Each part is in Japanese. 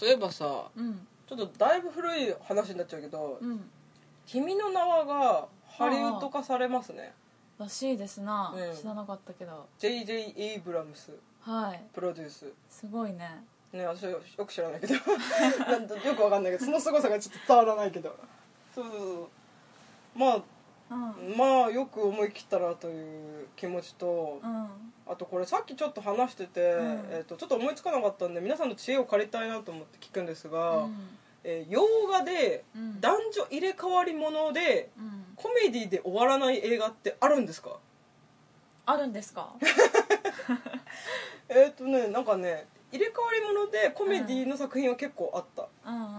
そういえばさ、うん、ちょっとだいぶ古い話になっちゃうけど、うん、君の名はがハリウッド化されますねらしいですな、うん、知らなかったけど J.J. エイブラムス、はい、プロデュースすごいねね、私よく知らないけどなんとよくわかんないけどその凄さがちょっと伝わらないけどそうそうそうまあ、うん、まあよく思い切ったらという気持ちと、うん、あとこれさっきちょっと話してて、うんちょっと思いつかなかったんで皆さんの知恵を借りたいなと思って聞くんですが、うん洋画で男女入れ替わりもので、うん、コメディで終わらない映画ってあるんですか？あるんですか？なんかね入れ替わりものでコメディの作品は結構あった、うんうんうん、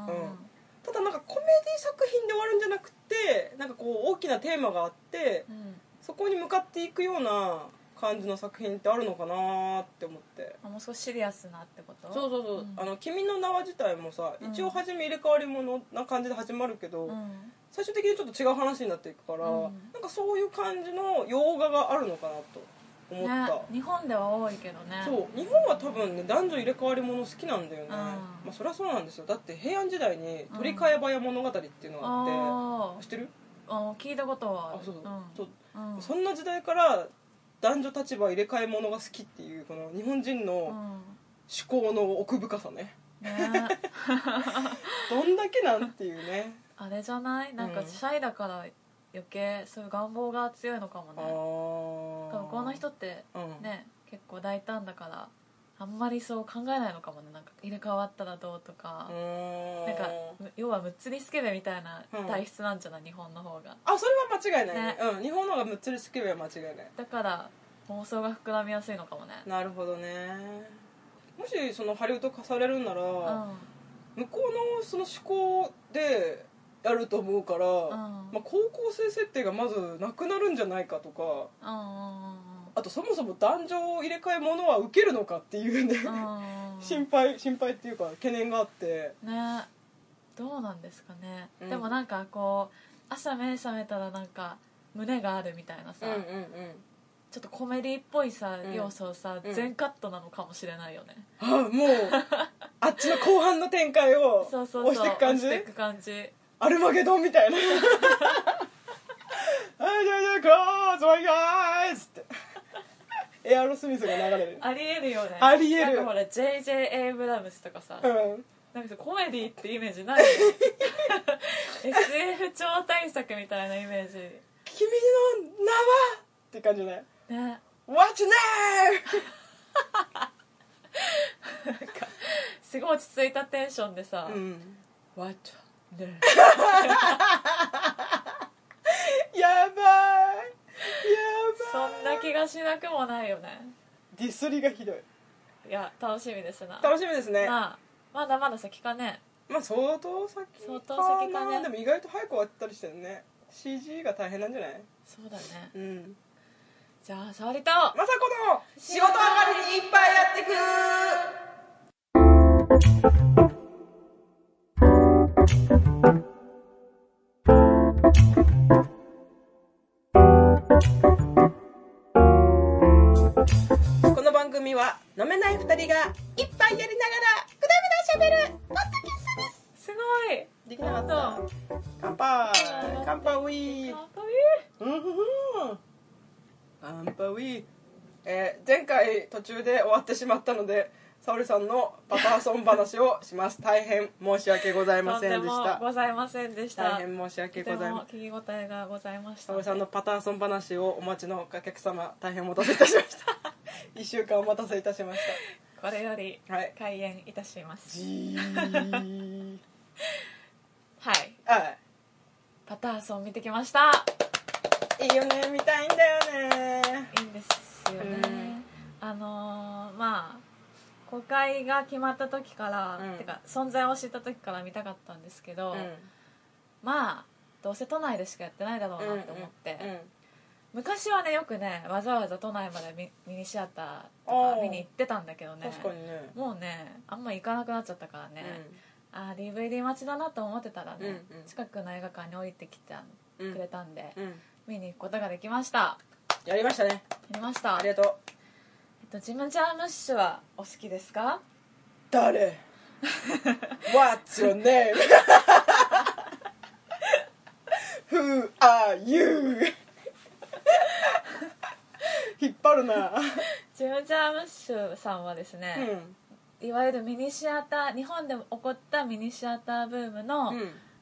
ただなんかコメディ作品で終わるんじゃなくてなんかこう大きなテーマがあって、うん、そこに向かっていくような感じの作品ってあるのかなって思ってもう少しシリアスなってことそうそうそう、うん、君の名は自体もさ一応初め入れ替わりものな感じで始まるけど、うん、最終的にちょっと違う話になっていくから、うん、なんかそういう感じの洋画があるのかなと思ったね、日本では多いけどねそう日本は多分ね男女入れ替わりもの好きなんだよね、うんまあ、そりゃそうなんですよだって平安時代に鳥飼早物語っていうのがあって、うん、知ってるあ聞いたことはある うん、そんな時代から男女立場入れ替え物が好きっていうこの日本人の思考の奥深さね、うん、ねどんだけなんっていうねあれじゃないなんかシャイだから、うん余計そういう願望が強いのかもね向こうの人って、ねうん、結構大胆だからあんまりそう考えないのかもねなんか入れ替わったらどうとかなんか要はむっつりスケベみたいな体質なんじゃない、うん、日本の方があそれは間違いない ね、うん、日本の方がむっつりスケベは間違いないだから妄想が膨らみやすいのかもねなるほどねもしそのハリウッド化されるんなら、うん、向こうのその思考でやると思うから、うんまあ、高校生設定がまずなくなるんじゃないかとか、うんうんうん、あとそもそも男女入れ替えものは受けるのかっていうね、うん、心配っていうか懸念があってねどうなんですかね、うん、でもなんかこう朝目覚めたらなんか胸があるみたいなさ、うんうんうん、ちょっとコメディっぽいさ、うん、要素をさ、うん、全カットなのかもしれないよね、うん、もうあっちの後半の展開を押していく感じ押していく感じアルマゲドンみたいなエアロスミスが流れるありえるよねありえるなんかほら J.J. エイブラムスとかさ、うん、なんかコメディってイメージないよSF 超大作みたいなイメージ君の名はって感じねね What's your name なんかすごい落ち着いたテンションでさ、うん、Whatね、やばいやばいそんな気がしなくもないよねディスりがひどいいや楽しみですな楽しみですねなまだまだ先かねまあ相当先かな相当先かねでも意外と早く終わったりしてるね CG が大変なんじゃないそうだねうんじゃあ沙織とまさこの仕事上がりにいっぱいやってく飲めない2人がいっぱいやりながらくだくだしゃべるポッドキャストですすごいできなかった乾杯乾杯ウィー乾杯ウィー前回途中で終わってしまったので沙織さんのパターソン話をします大変申し訳ございませんでしたとんでもございませんでした大変申し訳ございません聞き応えがございました沙織さんのパターソン話をお待ちのお客様大変お待たせいたしました1週間お待たせいたしましたこれより開演いたしますはい、はい、パターソン見てきましたいいよね見たいんだよねいいんですよね、うん、まあ公開が決まった時から、うん、てか存在を知った時から見たかったんですけど、うん、まあどうせ都内でしかやってないだろうなって思って、うんうんうん昔はねよくねわざわざ都内までミニシアターとか見に行ってたんだけどね確かにねもうねあんま行かなくなっちゃったからね、うん、あ DVD 待ちだなと思ってたらね、うんうん、近くの映画館に降りてきてくれたんで、うんうん、見に行くことができましたやりましたねやりましたありがとう、ジム・ジャームッシュはお好きですか誰 What's your name? Who are you? 引っ張るな。ジム・ジャームッシュさんはですね、うん、いわゆるミニシアター、日本でも起こったミニシアターブームの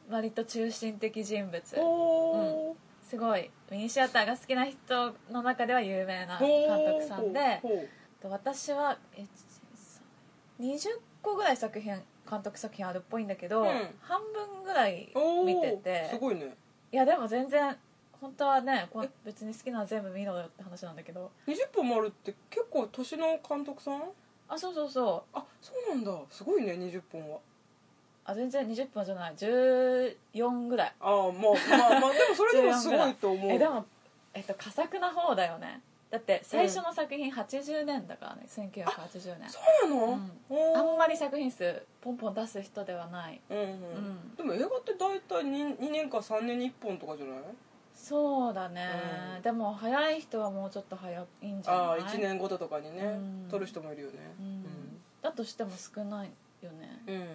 割と中心的人物、うんうん、すごいミニシアターが好きな人の中では有名な監督さんで、私は20個ぐらい作品監督作品あるっぽいんだけど、うん、半分ぐらい見てて、すごいね。いやでも全然本当はね、別に好きなの全部見ろよって話なんだけど。20分もあるって結構年の監督さん？あ、そうそうそう。あ、そうなんだ。すごいね、20分は。あ、全然20分じゃない、14ぐらい。ああ、まあでもそれでもすごいと思う。でも、佳作な方だよね。だって最初の作品80年だからね、1980年。あ、そうなの、うん、あんまり作品数ポンポン出す人ではない、うんうんうん、でも映画って大体 2年か3年に1本とかじゃない？そうだね、うん、でも早い人はもうちょっと早いんじゃない？ああ、1年ごととかにね、うん、撮る人もいるよね、うんうん、だとしても少ないよね、うんうん。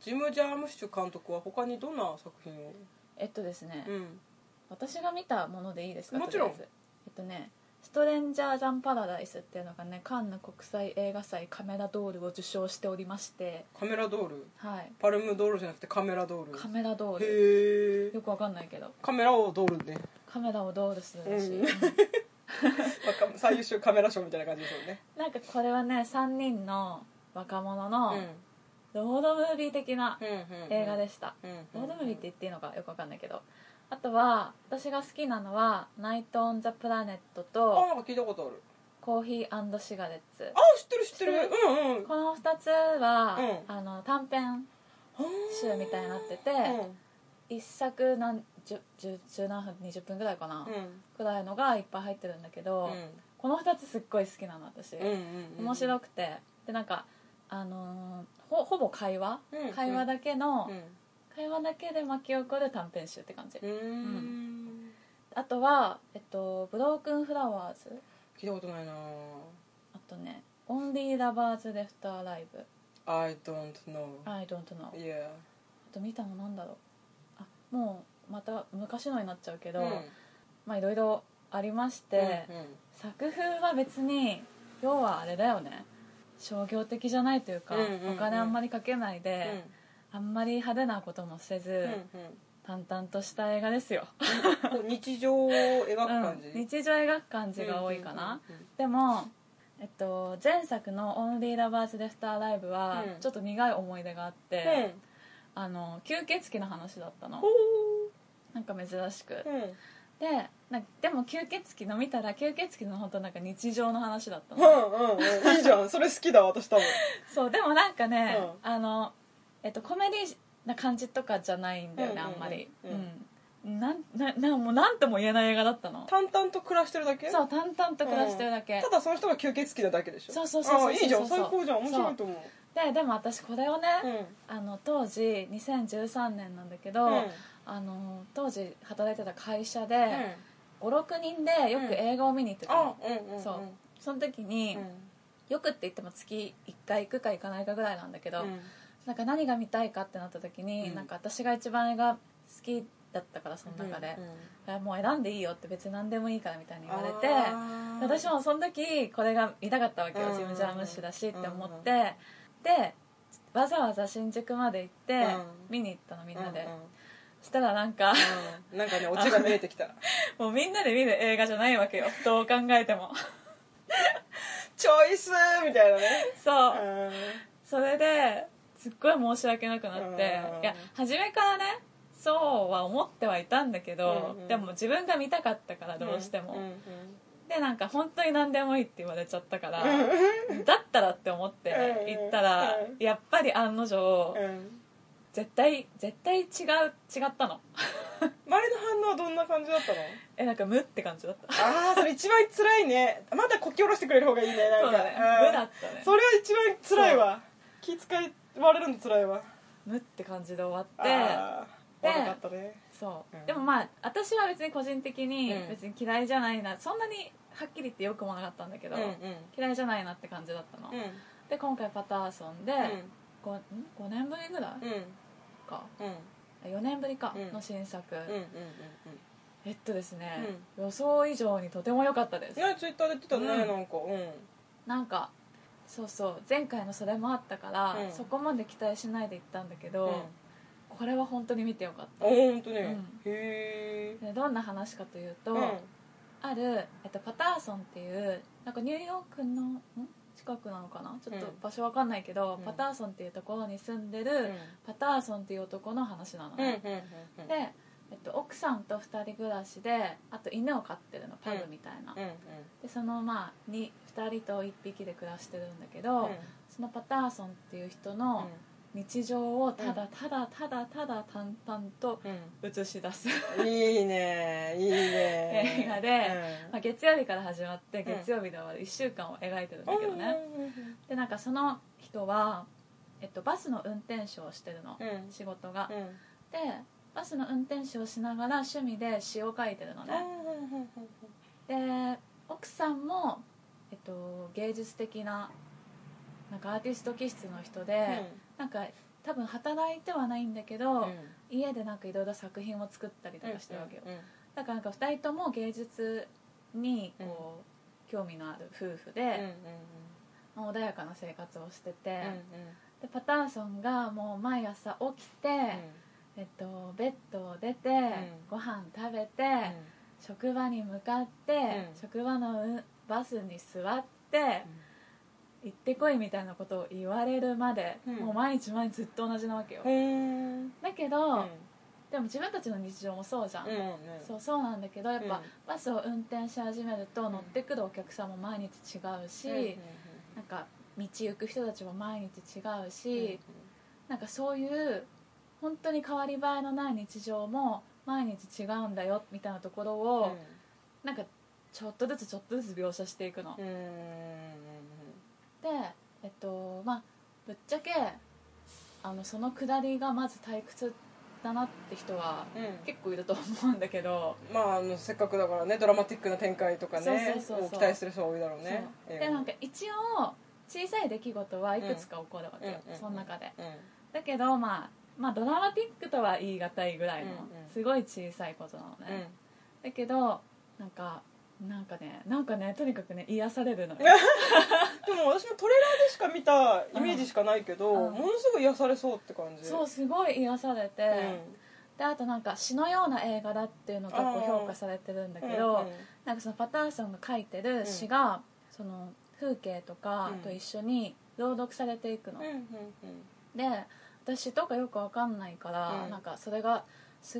ジム・ジャームッシュ監督は他にどんな作品を？ですね、うん、私が見たものでいいですか？もちろん。ストレンジャー・ザン・パラダイスっていうのがね、カンヌ国際映画祭カメラドールを受賞しておりまして。カメラドール？はい。パルムドールじゃなくてカメラドール。カメラドール。へー、よくわかんないけどカメラをドールね。カメラをドールするし、うんうんまあ、最優秀カメラ賞みたいな感じですよね。なんかこれはね、3人の若者のロードムービー的な映画でした、うんうんうんうん、ロードムービーって言っていいのかよくわかんないけど。あとは私が好きなのはナイト・オン・ザ・プラネットと、あ、なんか聞いたことある、コーヒー&シガレッツ。あ、知ってる、うんうん、この2つは、うん、短編集みたいになってて、うん、1作10何分20分ぐらいかな、うん、くらいのがいっぱい入ってるんだけど、うん、この2つすっごい好きなの私、うんうんうん、面白くて。でなんか、ほぼ会話だけの、うんうん、会話だけで巻き起こる短編集って感じ。うん、あとは、ブロークンフラワーズ。聞いたことないな。あとね、オンリーラバーズレフトアライブ。I don't know、yeah. あと見たのなんだろう。あ、もうまた昔のになっちゃうけど、うん、まあいろいろありまして、うんうん、作風は別に要はあれだよね、商業的じゃないというか、うんうんうん、お金あんまりかけないで、うん、あんまり派手なこともせず、うんうん、淡々とした映画ですよ日常を描く感じ、うん、日常を描く感じが多いかな、うんうんうん、でも、前作のオンリーラバーズレフターライブはちょっと苦い思い出があって、うん、吸血鬼の話だったの、うん、なんか珍しく、うん、でも吸血鬼の見たら吸血鬼の本当なんか日常の話だったの、うんうんうん、いいじゃんそれ好きだ私多分そうでもなんかね、うん、コメディな感じとかじゃないんだよね、うんうんうん、あんまり、うん、なんとも言えない映画だったの。淡々と暮らしてるだけ。そう、淡々と暮らしてるだけ、うん、ただその人が吸血鬼なだけでしょ。そう、あ、いいじゃん、最高じゃん、面白いと思う。でも私これをね、うん、当時2013年なんだけど、うん、当時働いてた会社で、うん、5、6人でよく映画を見に行ってたの、うん、そう、その時に、うん、よくって言っても月1回行くか行かないかぐらいなんだけど、うん、なんか何が見たいかってなった時に、うん、なんか私が一番映画好きだったからその中で、うんうん、もう選んでいいよって別に何でもいいからみたいに言われて、私もその時これが見たかったわけよ、ジム・ジャームッシュだしって思って、うんうん、でわざわざ新宿まで行って、うん、見に行ったのみんなで、うんうん、したらなんか、うん、なんかねオチが見えてきたもうみんなで見る映画じゃないわけよどう考えてもチョイスみたいなね。そう、うん、それですっごい申し訳なくなって、いや初めからねそうは思ってはいたんだけど、うんうん、でも自分が見たかったからどうしても、うんうんうん、でなんか本当に何でもいいって言われちゃったから、うん、だったらって思って行ったら、うんうん、やっぱり案の定、うん、絶対違ったの周りの反応はどんな感じだったの？なんか無って感じだった。ああ、それ一番辛いね。またこき下ろしてくれる方がいいね。なんかそうだね、無だったね。それは一番辛いわ。気遣い割れるの辛いわ。無って感じで終わって、悪かったね。そう、うん、でもまあ私は別に個人的に別に嫌いじゃないな、うん、そんなにはっきり言ってよくもなかったんだけど、うんうん、嫌いじゃないなって感じだったの、うん、で今回パターソンで、うん、5年ぶりぐらい、うん、か、うん、4年ぶりかの新作、うんうんうんうん、ですね、うん、予想以上にとても良かったです。いやツイッターで言ってたね、うん、なんか、うん、なんかそうそう前回のそれもあったから、うん、そこまで期待しないで行ったんだけど、うん、これは本当に見てよかった。本当に、うん、へー。でどんな話かというと、うん、ある、パターソンっていうなんかニューヨークの近くなのかなちょっと場所わかんないけど、うん、パターソンっていうところに住んでる、うん、パターソンっていう男の話なのね、うんうんうん、で、奥さんと2人暮らしであと犬を飼ってるのパグみたいな、うんうんうん、でそのまあ2人と1匹で暮らしてるんだけど、うん、そのパターソンっていう人の、うん日常をただただただただ淡々と映し出す、うん、いいねいいね映画で、うんまあ、月曜日から始まって月曜日で終わる1週間を描いてるんだけどね、うん、でなんかその人は、バスの運転手をしてるの、うん、仕事が、うん、でバスの運転手をしながら趣味で詩を書いてるのね、うん、で奥さんも、芸術的ななんかアーティスト気質の人で、うんなんか多分働いてはないんだけど、うん、家でなんかいろいろ作品を作ったりとかしてるわけよ、うんうんうん、だからなんか2人とも芸術にこう、うん、興味のある夫婦で、うんうんうん、穏やかな生活をしてて、うんうん、でパターソンがもう毎朝起きて、うんベッドを出て、うん、ご飯食べて、うん、職場に向かって、うん、職場のバスに座って、うん行ってこいみたいなことを言われるまで、うん、もう毎日毎日ずっと同じなわけよ。だけど、うん、でも自分たちの日常もそうじゃん、うんうん、そうなんだけどやっぱ、うん、バスを運転し始めると乗ってくるお客さんも毎日違うし、うんうんうんうん、なんか道行く人たちも毎日違うし、うんうん、なんかそういう本当に変わり映えのない日常も毎日違うんだよみたいなところを、うん、なんかちょっとずつちょっとずつ描写していくの。でまあ、ぶっちゃけその下りがまず退屈だなって人は結構いると思うんだけど、うん、まあせっかくだからねドラマティックな展開とかねを期待する人は多いだろうね。そうでなんか一応小さい出来事はいくつか起こるわけよ、うん、その中で、うんうん、だけど、まあドラマティックとは言い難いぐらいの、うんうん、すごい小さいことなのね、うん、だけどなんかねとにかくね癒されるのよでも私もトレーラーでしか見たイメージしかないけど、うん、ものすごい癒されそうって感じ。そうすごい癒されて、うん、であとなんか詩のような映画だっていうのがこう評価されてるんだけど、うんうん、なんかそのパターソンが書いてる詩が、うん、その風景とかと一緒に朗読されていくの、うんうんうん、で私とかよく分かんないから、うん、なんかそれが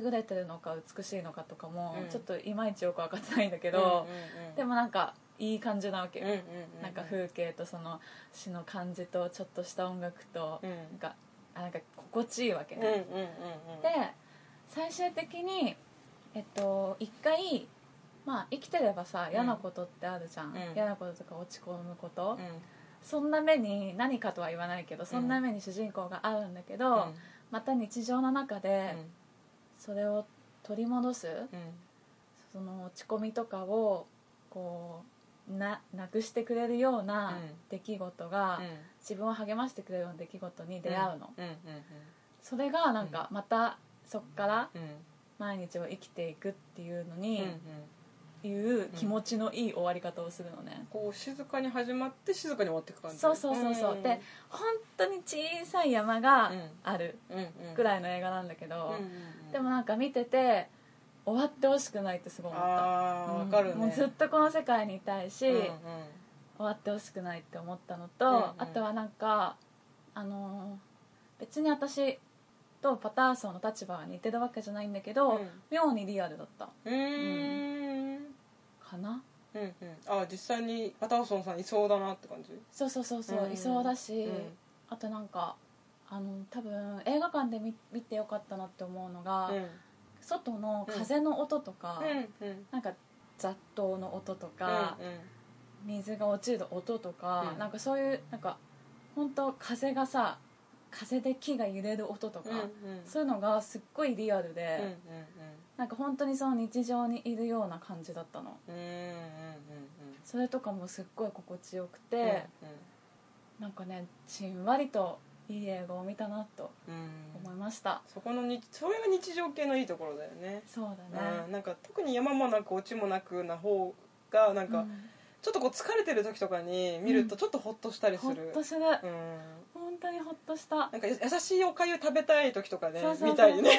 優れてるのか美しいのかとかもちょっといまいちよく分かってないんだけど、うんうん、でもなんかいい感じなわけ、うんうんうん、なんか風景とその詩の感じとちょっとした音楽となんか心地いいわけね、うんうんうんうん、で最終的に一回、まあ、生きてればさ嫌なことってあるじゃん、うん、嫌なこととか落ち込むこと、うん、そんな目に何かとは言わないけどそんな目に主人公があるんだけど、うん、また日常の中で、うんそれを取り戻す、うん、その落ち込みとかをこうなくしてくれるような出来事が、うん、自分を励ましてくれるような出来事に出会うの、うんうんうん、それがなんかまたそっから毎日を生きていくっていうのに、うんうん、いう気持ちのいい終わり方をするのね、うん、こう静かに始まって静かに終わっていく感じ。そう、うんうん、で本当に小さい山があるくらいの映画なんだけど、うんうんうんでもなんか見てて終わってほしくないってすごい思った。あ、うん、分かるね。もうずっとこの世界にいたいし、うんうん、終わってほしくないって思ったのと、うんうん、あとはなんか別に私とパターソンの立場が似てるわけじゃないんだけど、うん、妙にリアルだった。うん、かな。うんうん、あ実際にパターソンさんいそうだなって感じ。そう、うんうん、いそうだし、うん、あとなんか。多分映画館で見てよかったなって思うのが、うん、外の風の音とか、うん、なんか雑踏の音とか、うん、水が落ちる音とか、うん、なんかそういうなんか本当風がさ風で木が揺れる音とか、うん、そういうのがすっごいリアルで、うん、なんか本当にその日常にいるような感じだったの、うん、それとかもすっごい心地よくて、うん、なんかねじんわりといい映画を見たなと思いました、うん、それが日常系のいいところだよね。そうだね、うん、なんか特に山もなく落ちもなくな方がなんか、うん、ちょっとこう疲れてる時とかに見るとちょっとホッとしたりする、うん、ホッとする、うん、本当にホッとした。なんか優しいおかゆ食べたい時とかね見たりね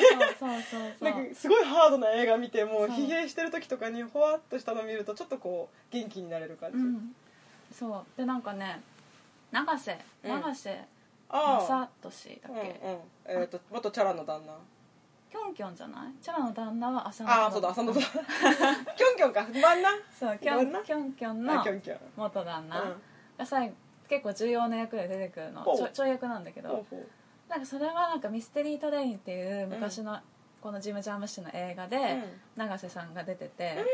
なんかすごいハードな映画見てもう疲弊してる時とかにほわっとしたの見るとちょっとこう元気になれる感じ、うん、そうでなんかね永瀬正俊だっけ、うんうん、元チャラの旦那キョンキョンじゃない？チャラの旦那は浅野。ああそうだ浅野だ。キョンキョンか旦那。そうキョンキョンの元旦那が最後結構重要な役で出てくるのちょい役なんだけど、なんかそれはなんかミステリートレインっていう昔のこのジム・ジャームッシュの映画で永瀬さんが出てて、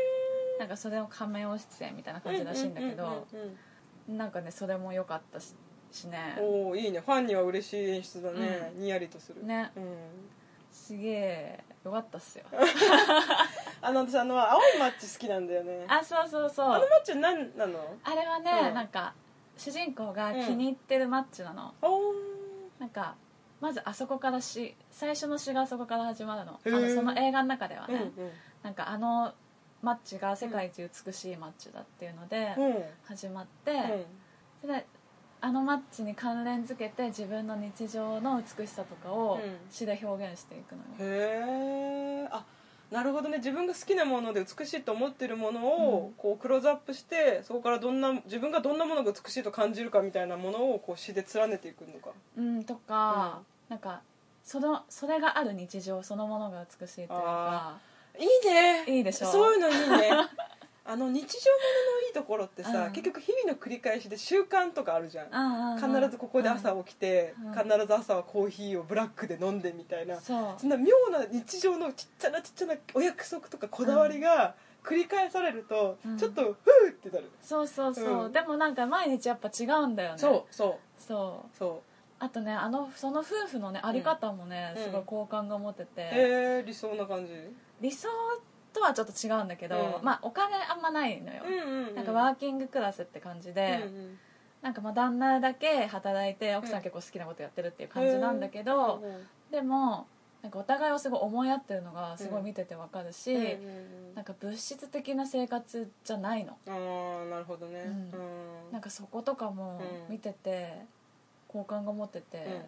なんかそれを仮面を出演みたいな感じらしいんだけど、なんかねそれも良かったしね。おおいいね、ファンには嬉しい演出だね、うん、にやりとするね。うんすげえよかったっすよ私青いマッチ好きなんだよね。あそうそうそう、あのマッチ何なの？あれはね、うん、なんか主人公が気に入ってるマッチなの、うん、なんかまずあそこから最初の詩があそこから始まるの。その映画の中ではね、うんうん、なんかあのマッチが世界一美しいマッチだっていうので始まって、うんうん、それであのマッチに関連づけて自分の日常の美しさとかを詩で表現していくのよ、うん、へえ、あなるほどね。自分が好きなもので美しいと思ってるものをこうクローズアップして、うん、そこから自分がどんなものが美しいと感じるかみたいなものをこう詩で連ねていくのか、うん、とか、うん、なんかそれがある日常そのものが美しいというか。いいね、いいでしょ、そういうのいいねあの日常もののいいところってさ、うん、結局日々の繰り返しで習慣とかあるじゃん、うん、必ずここで朝起きて、うん、必ず朝はコーヒーをブラックで飲んでみたいな、うん、そんな妙な日常のちっちゃなお約束とかこだわりが繰り返されると、うん、ちょっとふーってなる、うん、そうそうそう、うん、でもなんか毎日やっぱ違うんだよね。そうあとねその夫婦のねあり方もね、うん、すごい好感が持てて、理想な感じ。理想とはちょっと違うんだけど、うんまあ、お金あんまないのよ、うんうんうん、なんかワーキングクラスって感じで、うんうん、なんかまあ旦那だけ働いて奥さん結構好きなことやってるっていう感じなんだけど、うん、でもなんかお互いをすごい思い合ってるのがすごい見ててわかるし、うんうんうん、なんか物質的な生活じゃないの。あなるほどね、うんうん、なんかそことかも見てて好感が持ってて、うんうんうん、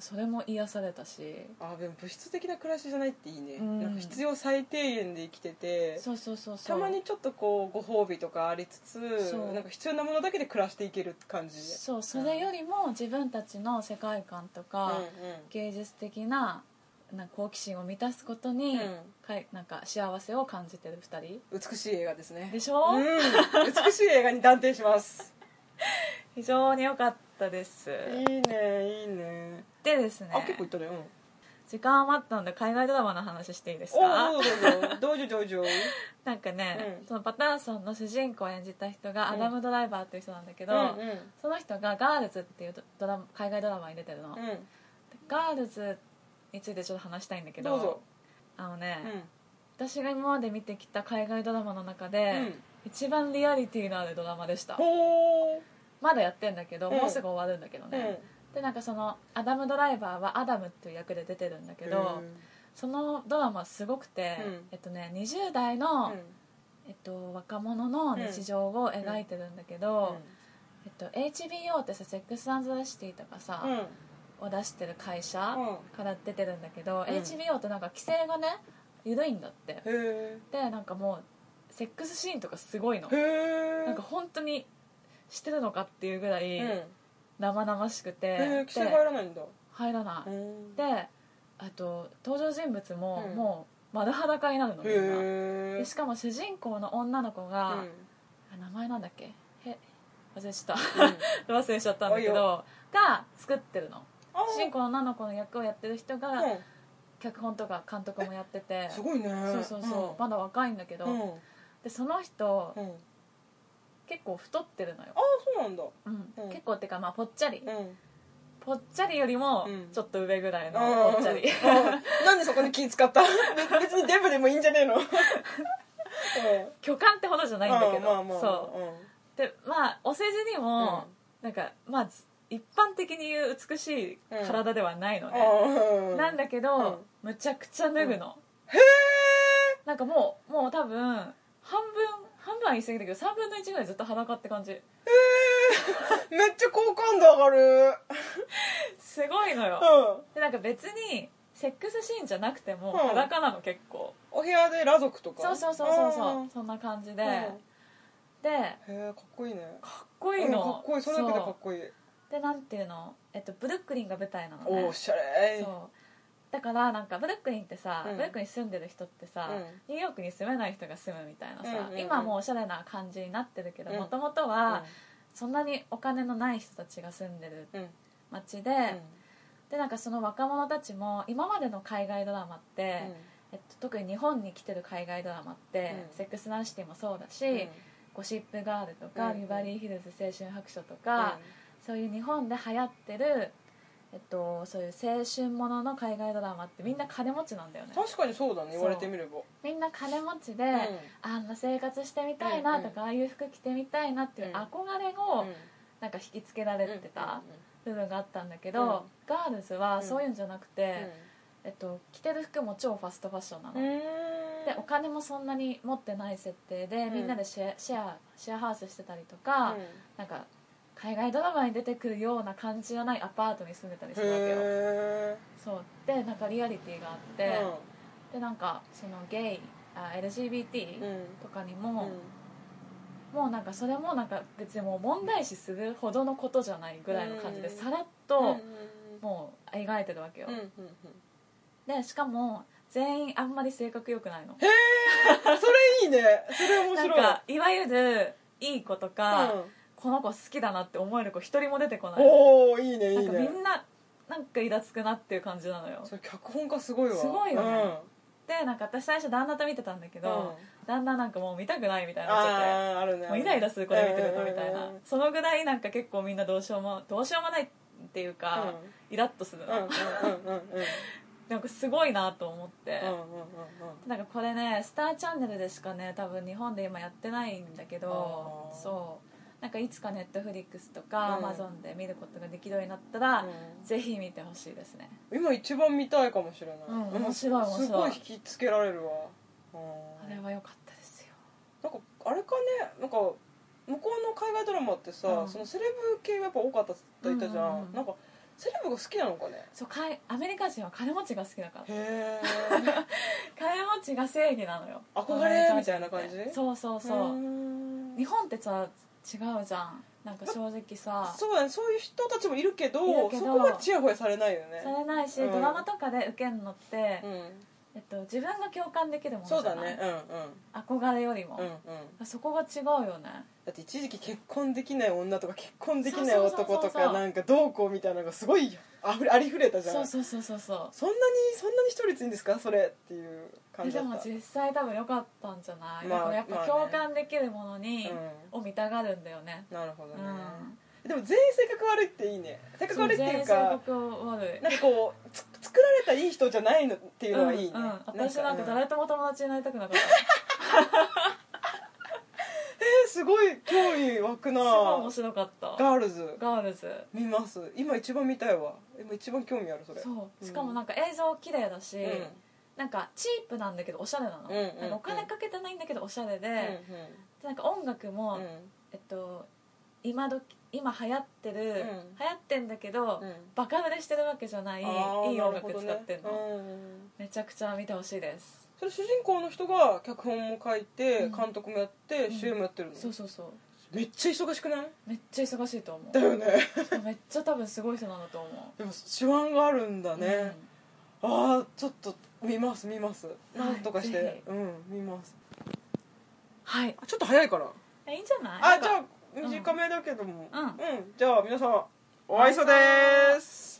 それも癒されたし。あでも物質的な暮らしじゃないっていいね、うん、なんか必要最低限で生きてて、そうそうそうそう、たまにちょっとこうご褒美とかありつつなんか必要なものだけで暮らしていける感じ。そう、それよりも自分たちの世界観とか、うんうん、芸術的な好奇心を満たすことに、うん、なんか幸せを感じてる2人。美しい映画ですね。でしょ、うん、美しい映画に断定します非常に良かったです。いいねいいね。でですね、あ結構いったね、うん、時間余ったので海外ドラマの話していいですか？どうぞなんかね、うん、そのパターソンの主人公を演じた人がアダム・ドライバーっていう人なんだけど、うんうん、その人がガールズっていう海外ドラマに出てるの、うん、ガールズについてちょっと話したいんだけど、 どうぞ。あのね、うん、私が今まで見てきた海外ドラマの中で、うん、一番リアリティのあるドラマでした。ほーまだやってんだけど、もうすぐ終わるんだけどね、うん、でなんかそのアダムドライバーはアダムっていう役で出てるんだけど、うん、そのドラマすごくて、うん、20代の、うん若者の日常を描いてるんだけど、うんうんHBO ってさセックス&ザシティとかさ、うん、を出してる会社から出てるんだけど、うん、HBO ってなんか規制がね緩いんだって、でなんかもうセックスシーンとかすごいの、なんか本当にしてるのかっていうぐらい生々しくて、規制入らないんだ。入らない、であと登場人物も、うん、もう丸裸になるのみんな、でしかも主人公の女の子が、うん、名前なんだっけ忘れちゃった、うん、忘れちゃったんだけどが作ってるの。主人公の女の子の役をやってる人が、うん、脚本とか監督もやっててすごいね。そうそうそう、うん、まだ若いんだけど、うん、でその人、うん結構太ってるのよ。あそうなんだ、うんうん、結構ってかまあぽっちゃり、うん、ぽっちゃりよりもちょっと上ぐらいのぽっちゃり、うん、なんでそこに気使った別にデブでもいいんじゃねえの巨漢ってほどじゃないんだけど、まあまあ、そう、うん、でまあお世辞にも、うん、なんかまあ一般的に言う美しい体ではないのね、うん、なんだけど、うん、むちゃくちゃ脱ぐの、うん、へー、なんかもう多分半分は言い過ぎだけど3分の1ぐらいずっと裸って感じ。へーめっちゃ好感度上がるすごいのよ、うん、でなんか別にセックスシーンじゃなくても裸なの、結構お部屋で裸族とかそう、そんな感じで、うん、でへーかっこいいね、かっこいいの、かっこいい、それだけでかっこいいで、なんていうの、ブルックリンが舞台なのね。おしゃれー。そうだからなんかブルックリンってさ、うん、ブルックリン住んでる人ってさ、うん、ニューヨークに住めない人が住むみたいなさ、うんうんうん、今もうおしゃれな感じになってるけど、もともとはそんなにお金のない人たちが住んでる街で、うんうん、でなんかその若者たちも今までの海外ドラマって、うん特に日本に来てる海外ドラマって、うん、セックス・アンド・シティもそうだし、うん、ゴシップ・ガールとか、うん、ビバリー・ヒルズ青春白書とか、うんそういう日本で流行ってる、そういう青春ものの海外ドラマってみんな金持ちなんだよね。確かにそうだね、言われてみればみんな金持ちで、うん、あんな生活してみたいなとか、うんうん、ああいう服着てみたいなっていう憧れをなんか引きつけられてた部分があったんだけど、うんうんうん、ガールズはそういうんじゃなくて、うんうん着てる服も超ファストファッションなので、お金もそんなに持ってない設定で、みんなでシェアハウスしてたりとか、うん、なんか海外ドラマに出てくるような感じじゃないアパートに住んでたりするわけよ。そうでなんかリアリティがあって、うん、でなんかそのゲイ LGBT とかにも、うん、もうなんかそれもなんか別にもう問題視するほどのことじゃないぐらいの感じで、さらっともう描いてるわけよ、うんうんうん、でしかも全員あんまり性格良くないの。へーそれいいね、それ面白いなんかいわゆるいい子とか、うんこの子好きだなって思える子一人も出てこない。おーいいねいいね。なんかみんななんかイラつくなっていう感じなのよ。それ脚本家すごいわ。すごいよね、うん、でなんか私最初旦那と見てたんだけど、うん、旦那なんかもう見たくないみたいになっちゃって、あるね、もうイライラするこれ見てるとみたいな、そのぐらいなんか結構みんなどうしようもないっていうか、うん、イラッとするの、うんうんうんうん、なんかすごいなと思って、うんうんうんうん、なんかこれねスターチャンネルでしかね多分日本で今やってないんだけど、そうなんかいつかネットフリックスとか Amazon で見ることができるようになったら、うん、ぜひ見てほしいですね。今一番見たいかもしれない、うん、面白いすごい引きつけられるわ、うん、あれは良かったですよ。なんかあれかね、なんか向こうの海外ドラマってさ、うん、そのセレブ系がやっぱ多かったって言ったじゃん、うんうん、なんかセレブが好きなのかね。そうアメリカ人は金持ちが好きだから。へ金持ちが正義なのよ、憧れみたいな感じ。そう日本ってさ違うじゃん、なんか正直さそうだね、そういう人たちもいるけどそこはチヤホヤされないよね。されないし、うん、ドラマとかで受けるのって、うん自分が共感できるものじゃない。そうだね、うんうん、憧れよりも、うんうん、そこが違うよね。だって一時期結婚できない女とか結婚できない男とかなんかどうこうみたいなのがすごいありふれたじゃん。そうそんなに視聴率いいんですかそれっていう感じだった。でも実際多分良かったんじゃない、まあ、やっぱ共感できるものに、まあねうん、を見たがるんだよね。なるほどね、うん、でも全員性格悪いっていいね。性格悪いっていうか全員性格悪い、なんかこう作られたいい人じゃないのっていうのはいいね、うんうん、私なんか誰とも友達になりたくなかったすごい興味湧くな。すごい面白かった。ガールズ見ます。今一番見たいわ。今一番興味あるそれ。そうしかもなんか映像綺麗だし、うん、なんかチープなんだけどおしゃれなの、うんうんうん、なんかお金かけてないんだけどおしゃれで、うんうん、なんか音楽も、うん、今流行ってる、うん、流行ってんだけど、うん、バカ売れしてるわけじゃない、いい音楽使ってんの、ねうん、めちゃくちゃ見てほしいです。それ主人公の人が脚本も書いて、うん、監督もやって、うん、CM もやってるの。そうめっちゃ忙しくない？めっちゃ忙しいと思う。だよねめっちゃ多分すごい人なんだと思う。でも手腕があるんだね、うん、ああちょっと見ます、はい、なんとかして、うん、見ます。はいちょっと早いからいいんじゃない？あじゃあ短めだけども、うん、うん、じゃあ皆さんお愛想です。